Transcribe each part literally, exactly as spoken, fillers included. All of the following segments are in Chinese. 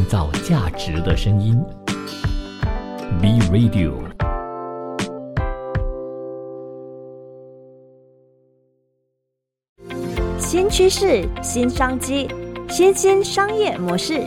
创造价值的声音 B Radio。新趋势、新商机、新兴商业模式。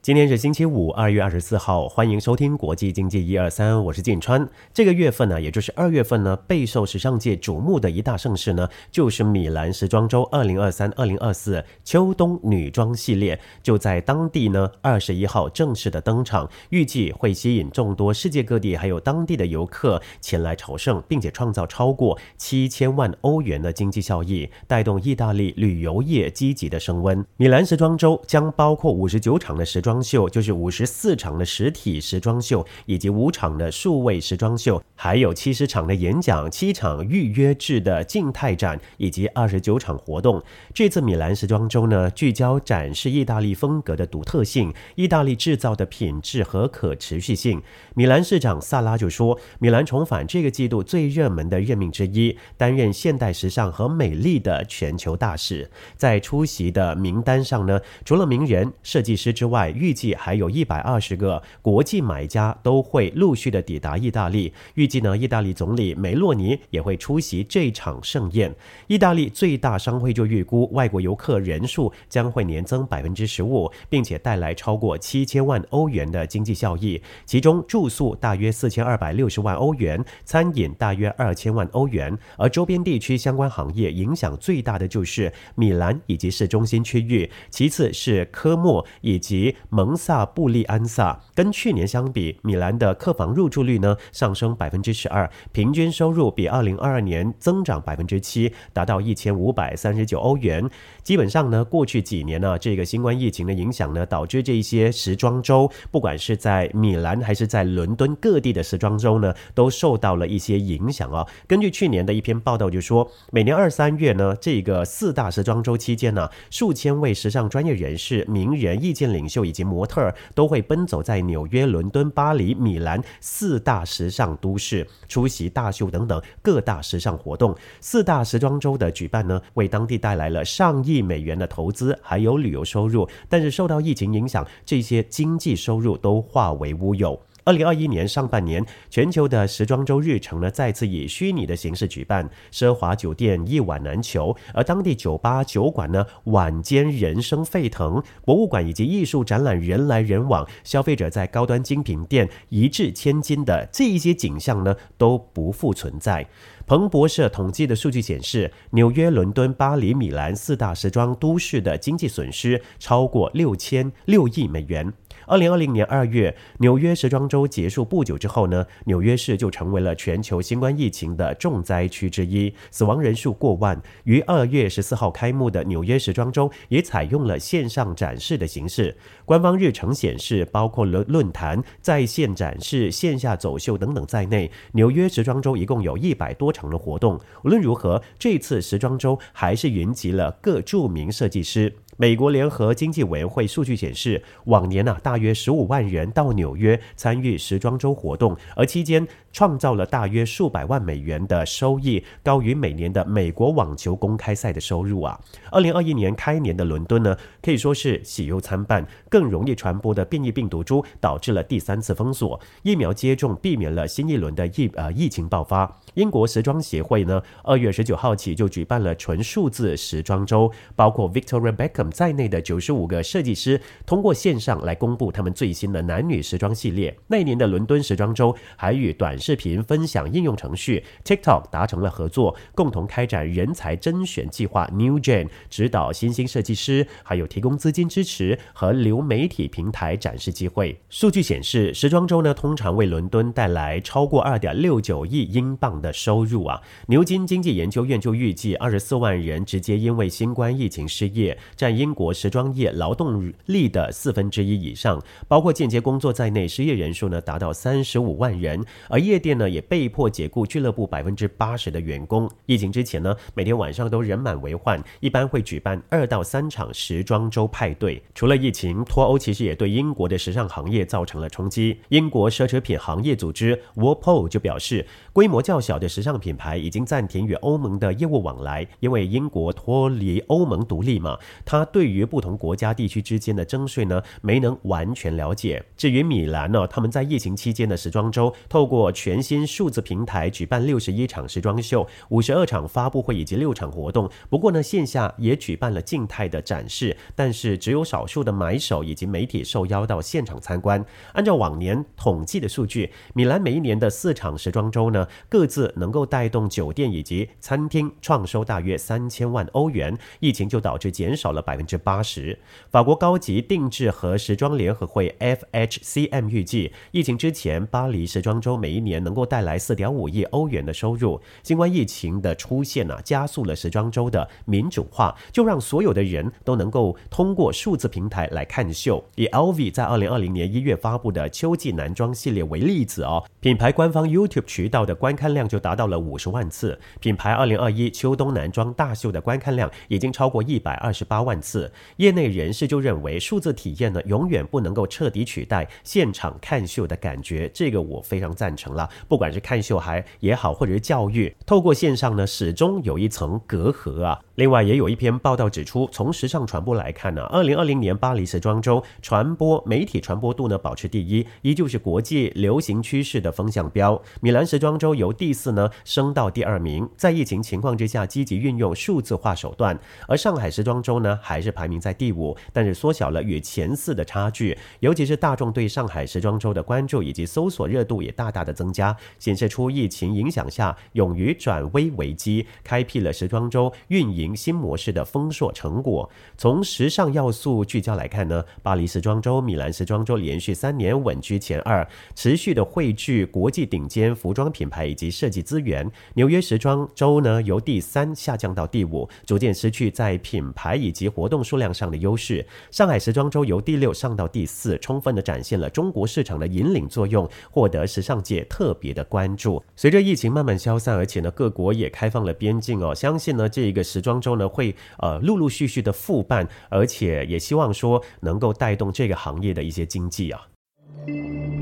今天是星期五二月二十四号，欢迎收听国际经济一二三，我是晋川。这个月份呢，也就是二月份呢，备受时尚界瞩目的一大盛事呢，就是米兰时装周 二零二三到二零二四 秋冬女装系列，就在当地呢二十一号正式的登场，预计会吸引众多世界各地还有当地的游客前来朝圣，并且创造超过七千万欧元的经济效益，带动意大利旅游业积极的升温。米兰时装周将包括五十九场的时装秀，就是五十四场的实体时装秀，以及五场的数位时装秀，还有七十场的演讲，七场预约制的静态展，以及二十九场活动。这次米兰时装周呢，聚焦展示意大利风格的独特性，意大利制造的品质和可持续性。米兰市长萨拉就说，米兰重返这个季度最热门的任命之一，担任现代时尚和美丽的全球大使。在出席的名单上呢，除了名人、设计师之外，预计还有一百二十个国际买家都会陆续的抵达意大利。预计呢，意大利总理梅洛尼也会出席这场盛宴。意大利最大商会就预估，外国游客人数将会年增 百分之十五， 并且带来超过七千万欧元的经济效益，其中住宿大约四千二百六十万欧元，餐饮大约两千万欧元。而周边地区相关行业影响最大的就是米兰以及市中心区域，其次是科莫以及蒙萨布利安萨。跟去年相比，米兰的客房入住率呢上升 百分之十二， 平均收入比二零二二年增长 百分之七， 达到一千五百三十九欧元。基本上呢，过去几年呢、啊、这个新冠疫情的影响呢，导致这些时装周，不管是在米兰还是在伦敦各地的时装周呢，都受到了一些影响啊。根据去年的一篇报道就说，每年二三月呢，这个四大时装周期间呢、啊、数千位时尚专业人士、名人、意见领袖以及模特都会奔走在纽约、伦敦、巴黎、米兰四大时尚都市，出席大秀等等各大时尚活动。四大时装周的举办呢，为当地带来了上亿美元的投资，还有旅游收入。但是受到疫情影响，这些经济收入都化为乌有。二零二一年上半年，全球的时装周日程呢再次以虚拟的形式举办，奢华酒店一晚难求，而当地酒吧、酒馆呢晚间人声沸腾，博物馆以及艺术展览人来人往，消费者在高端精品店一掷千金的这一些景象呢都不复存在。彭博社统计的数据显示，纽约、伦敦、巴黎、米兰四大时装都市的经济损失超过六千六亿美元。二零二零年二月，纽约时装周结束不久之后呢，纽约市就成为了全球新冠疫情的重灾区之一，死亡人数过万。于二月十四号开幕的纽约时装周也采用了线上展示的形式，官方日程显示，包括论坛、在线展示、线下走秀等等在内，纽约时装周一共有一百多场的活动。无论如何，这次时装周还是云集了各著名设计师。美国联合经济委员会数据显示，往年啊，大约十五万人到纽约参与时装周活动，而期间创造了大约数百万美元的收益，高于每年的美国网球公开赛的收入啊。二零二一年开年的伦敦呢，可以说是喜忧参半，更容易传播的变异病毒株导致了第三次封锁，疫苗接种避免了新一轮的疫、呃、疫情爆发。英国时装协会呢，二月十九号起就举办了纯数字时装周，包括 Victoria Beckham在内的九十五个设计师通过线上来公布他们最新的男女时装系列。那一年的伦敦时装周还与短视频分享应用程序 TikTok 达成了合作，共同开展人才甄选计划 NewGen， 指导新兴设计师，还有提供资金支持和流媒体平台展示机会。数据显示，时装周呢通常为伦敦带来超过 二点六九亿英镑的收入啊。牛津经济研究院就预计二十四万人直接因为新冠疫情失业，占英国时装业劳动力的四分之一以上，包括间接工作在内，失业人数呢达到三十五万人，而夜店呢也被迫解雇俱乐部 百分之八十 的员工。疫情之前呢，每天晚上都人满为患，一般会举办二到三场时装周派对。除了疫情，脱欧其实也对英国的时尚行业造成了冲击。英国奢侈品行业组织 WOPO 就表示，规模较小的时尚品牌已经暂停与欧盟的业务往来，因为英国脱离欧盟独立嘛，它对于不同国家地区之间的征税呢没能完全了解。至于米兰呢、哦，他们在疫情期间的时装周透过全新数字平台举办六十一场时装秀、五十二场发布会以及六场活动，不过呢线下也举办了静态的展示，但是只有少数的买手以及媒体受邀到现场参观。按照往年统计的数据，米兰每一年的四场时装周呢各自能够带动酒店以及餐厅创收大约三千万欧元，疫情就导致减少了 百分之八十。 法国高级定制和时装联合会 F H C M 预计，疫情之前巴黎时装周每一年能够带来 四点五亿欧元的收入。新冠疫情的出现、啊、加速了时装周的民主化，就让所有的人都能够通过数字平台来看秀。以 L V 在二零二零年一月发布的秋季男装系列为例子、哦、品牌官方 YouTube 渠道的观看量就达到了五十万次，品牌二零二一秋冬男装大秀的观看量已经超过一百二十八万次。业内人士就认为，数字体验呢永远不能够彻底取代现场看秀的感觉，这个我非常赞成了。不管是看秀还也好，或者是教育，透过线上呢始终有一层隔阂啊。另外也有一篇报道指出，从时尚传播来看呢、啊、二零二零年巴黎时装周传播媒体传播度呢保持第一，依旧是国际流行趋势的风向标。米兰时装周由第四呢升到第二名，在疫情情况之下积极运用数字化手段。而上海时装周呢还是排名在第五，但是缩小了与前四的差距，尤其是大众对上海时装周的关注以及搜索热度也大大的增加，显示出疫情影响下勇于转危为机，开辟了时装周运营新模式的丰硕成果。从时尚要素聚焦来看呢，巴黎时装周、米兰时装周连续三年稳居前二，持续的汇聚国际顶尖服装品牌以及设计资源。纽约时装周呢由第三下降到第五，逐渐失去在品牌以及活动数量上的优势。上海时装周由第六上到第四，充分的展现了中国市场的引领作用，获得时尚界特别的关注。随着疫情慢慢消散，而且呢各国也开放了边境哦，相信呢这个时装周呢会呃陆陆续续的复办，而且也希望说能够带动这个行业的一些经济啊。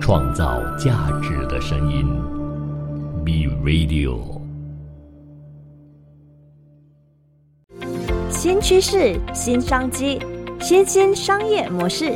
创造价值的声音 B Radio， 新趋势、新商机、新兴商业模式。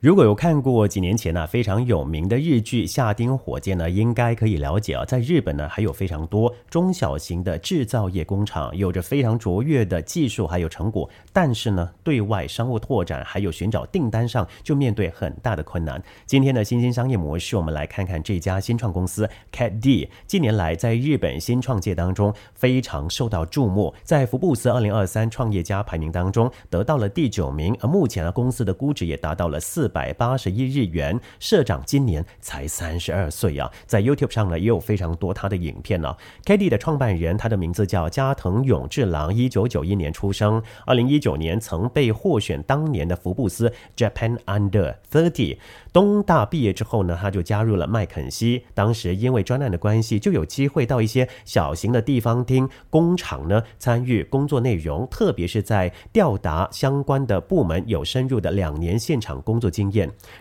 如果有看过几年前、啊、非常有名的日剧《下町火箭》呢，应该可以了解、啊、在日本呢还有非常多中小型的制造业工厂，有着非常卓越的技术还有成果，但是呢对外商务拓展还有寻找订单上就面对很大的困难。今天的新兴商业模式，我们来看看这家新创公司 Cat D， 近年来在日本新创界当中非常受到注目，在福布斯二零二三创业家排名当中得到了第九名，而目前、啊、公司的估值也达到了四百八十一日元，社长今年才三十二岁啊，在 YouTube 上呢也有非常多他的影片啊。K D 的创办人，他的名字叫加藤永治郎，一九九一年出生，二零一九年曾被获选当年的福布斯 Japan Under 三十，东大毕业之后呢，他就加入了麦肯锡，当时因为专案的关系，就有机会到一些小型的地方厅、工厂呢参与工作内容，特别是在调达相关的部门有深入的两年现场工作经验。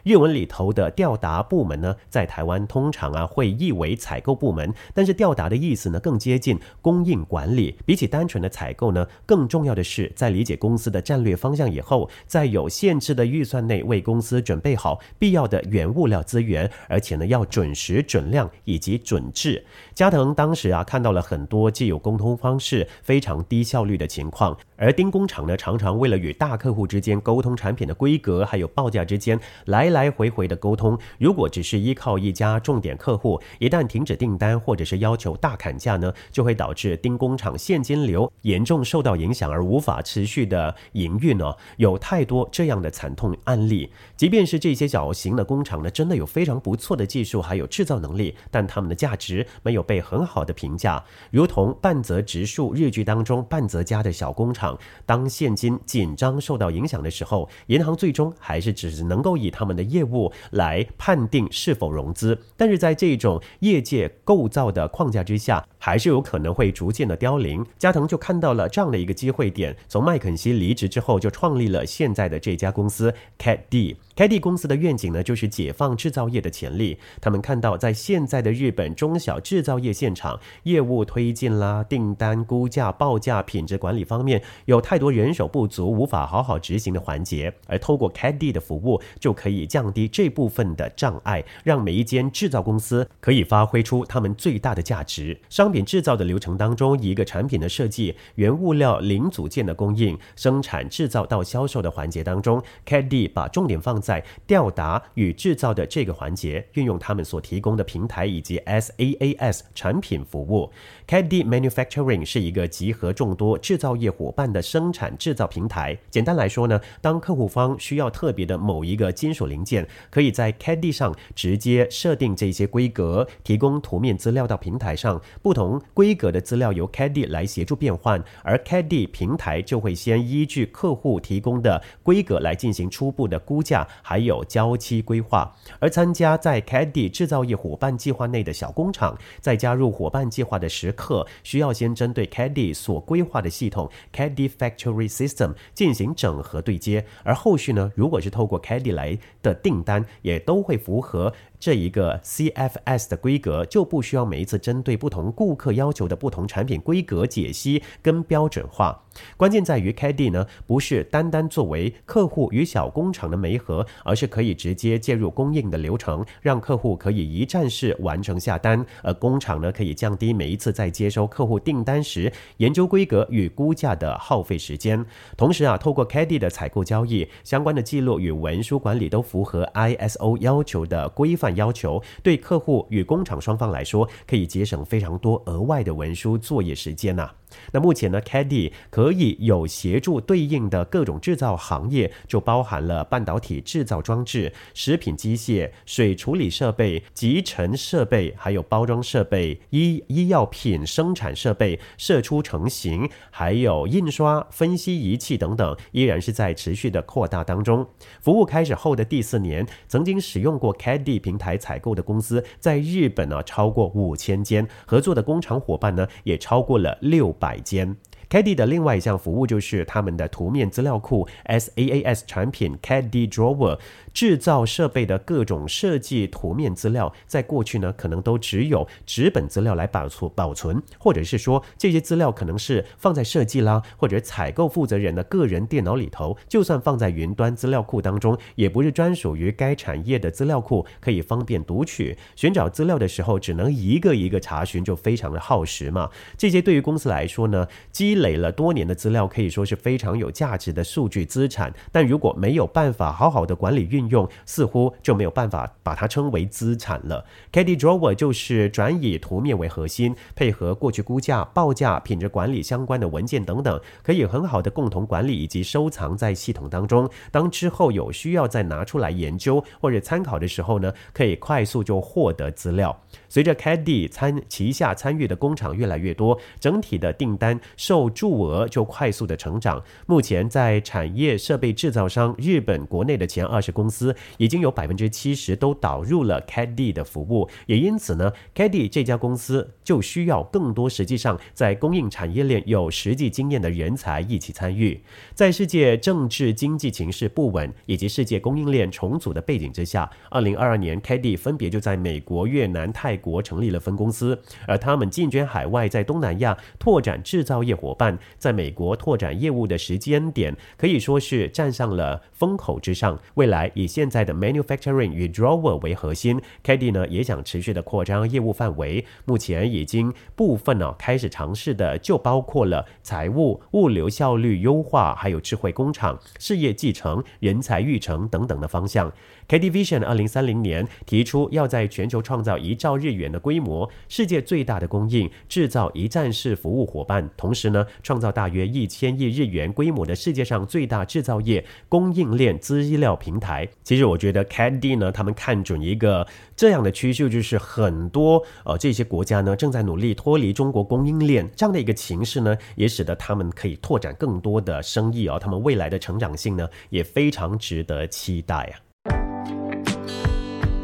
日文里头的调达部门呢，在台湾通常啊会译为采购部门，但是调达的意思呢更接近供应管理。比起单纯的采购呢，更重要的是在理解公司的战略方向以后，在有限制的预算内为公司准备好必要的原物料资源，而且呢要准时、准量以及准质。加藤当时啊看到了很多既有沟通方式非常低效率的情况，而丁工厂呢常常为了与大客户之间沟通产品的规格还有报价之间来来回回的沟通，如果只是依靠一家重点客户，一旦停止订单或者是要求大砍价呢，就会导致丁工厂现金流严重受到影响而无法持续的营运、哦、有太多这样的惨痛案例。即便是这些小型的工厂呢，真的有非常不错的技术还有制造能力，但他们的价值没有被很好的评价，如同半泽直树日剧当中半泽家的小工厂，当现金紧张受到影响的时候，银行最终还是只能能够以他们的业务来判定是否融资，但是在这种业界构造的框架之下，还是有可能会逐渐的凋零。加藤就看到了这样的一个机会点，从麦肯锡离职之后，就创立了现在的这家公司 Cat D。Cat D 公司的愿景呢，呢就是解放制造业的潜力。他们看到在现在的日本中小制造业现场，业务推进啦、订单估价、报价、品质管理方面有太多人手不足无法好好执行的环节，而透过 C A D 的服务就可以降低这部分的障碍，让每一间制造公司可以发挥出他们最大的价值。商品制造的流程当中，以一个产品的设计、原物料、零组件的供应、生产制造到销售的环节当中， C A D 把重点放在吊打与制造的这个环节，运用他们所提供的平台以及 S A A S 产品服务。 C A D Manufacturing 是一个集合众多制造业伙伴的生产制造平台。简单来说呢，当客户方需要特别的某一个金属零件，可以在 C A D 上直接设定这些规格，提供图面资料到平台上，不同规格的资料由 C A D 来协助变换，而 C A D 平台就会先依据客户提供的规格来进行初步的估价还有交期规划。而参加在 C A D 制造业伙伴计划内的小工厂，在加入伙伴计划的时刻，需要先针对 C A D 所规划的系统 C A D Factory System 进行整合对接，而后续呢，如果是透过 C A D 来的订单也都会符合这一个 C F S 的规格，就不需要每一次针对不同顾客要求的不同产品规格解析跟标准化。关键在于 C A D 呢，不是单单作为客户与小工厂的媒合，而是可以直接介入供应的流程，让客户可以一站式完成下单，而工厂呢可以降低每一次在接收客户订单时研究规格与估价的耗费时间。同时啊，透过 C A D 的采购交易，相关的记录与文书管理都符合 I S O 要求的规范要求，对客户与工厂双方来说可以节省非常多额外的文书作业时间啊。那目前呢 C A D 可以有协助对应的各种制造行业，就包含了半导体制造装置、食品机械、水处理设备、集成设备，还有包装设备、医医药品生产设备、射出成型，还有印刷、分析仪器等等，依然是在持续的扩大当中。服务开始后的第四年，曾经使用过 C A D 平台采购的公司在日本呢、啊、超过五千间，合作的工厂伙伴呢也超过了六百间。C A D 的另外一项服务就是他们的图面资料库 S A A S 产品 C A D Drawer， 制造设备的各种设计图面资料，在过去呢可能都只有纸本资料来保存，或者是说这些资料可能是放在设计啦或者采购负责人的个人电脑里头，就算放在云端资料库当中也不是专属于该产业的资料库，可以方便读取，寻找资料的时候只能一个一个查询，就非常的耗时嘛。这些对于公司来说呢，积累了多年的资料可以说是非常有价值的数据资产，但如果没有办法好好的管理运用，似乎就没有办法把它称为资产了。 C A D Drawer 就是转以图面为核心，配合过去估价、报价、品质管理相关的文件等等，可以很好的共同管理以及收藏在系统当中，当之后有需要再拿出来研究或者参考的时候呢，可以快速就获得资料。随着 C A D 参旗下参与的工厂越来越多，整体的订单受助额就快速的成长。目前在产业设备制造商日本国内的前二十公司已经有 百分之七十 都导入了 C A D 的服务，也因此呢 C A D 这家公司就需要更多实际上在供应产业链有实际经验的人才一起参与。在世界政治经济情势不稳以及世界供应链重组的背景之下，二零二二年 C A D 分别就在美国、越南、泰国成立了分公司，而他们进军海外，在东南亚拓展制造业伙伴，在美国拓展业务的时间点可以说是站上了风口之上。未来以现在的 manufacturing 与 drawer 为核心， C A D 呢也想持续的扩张业务范围，目前已经部分、啊、开始尝试的就包括了财务、物流效率优化，还有智慧工厂、事业继承、人才育成等等的方向。 C A D Vision 二零三零年提出要在全球创造一兆日元的规模，世界最大的供应制造一站式服务伙伴，同时呢创造大约一千亿日元规模的世界上最大制造业供应链资料平台。其实我觉得 C A D 呢，他们看准一个这样的趋势，就是很多呃这些国家呢正在努力脱离中国供应链，这样的一个情势呢，也使得他们可以拓展更多的生意啊、哦，他们未来的成长性呢也非常值得期待啊。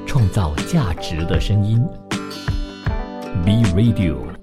创造价值的声音 B Radio。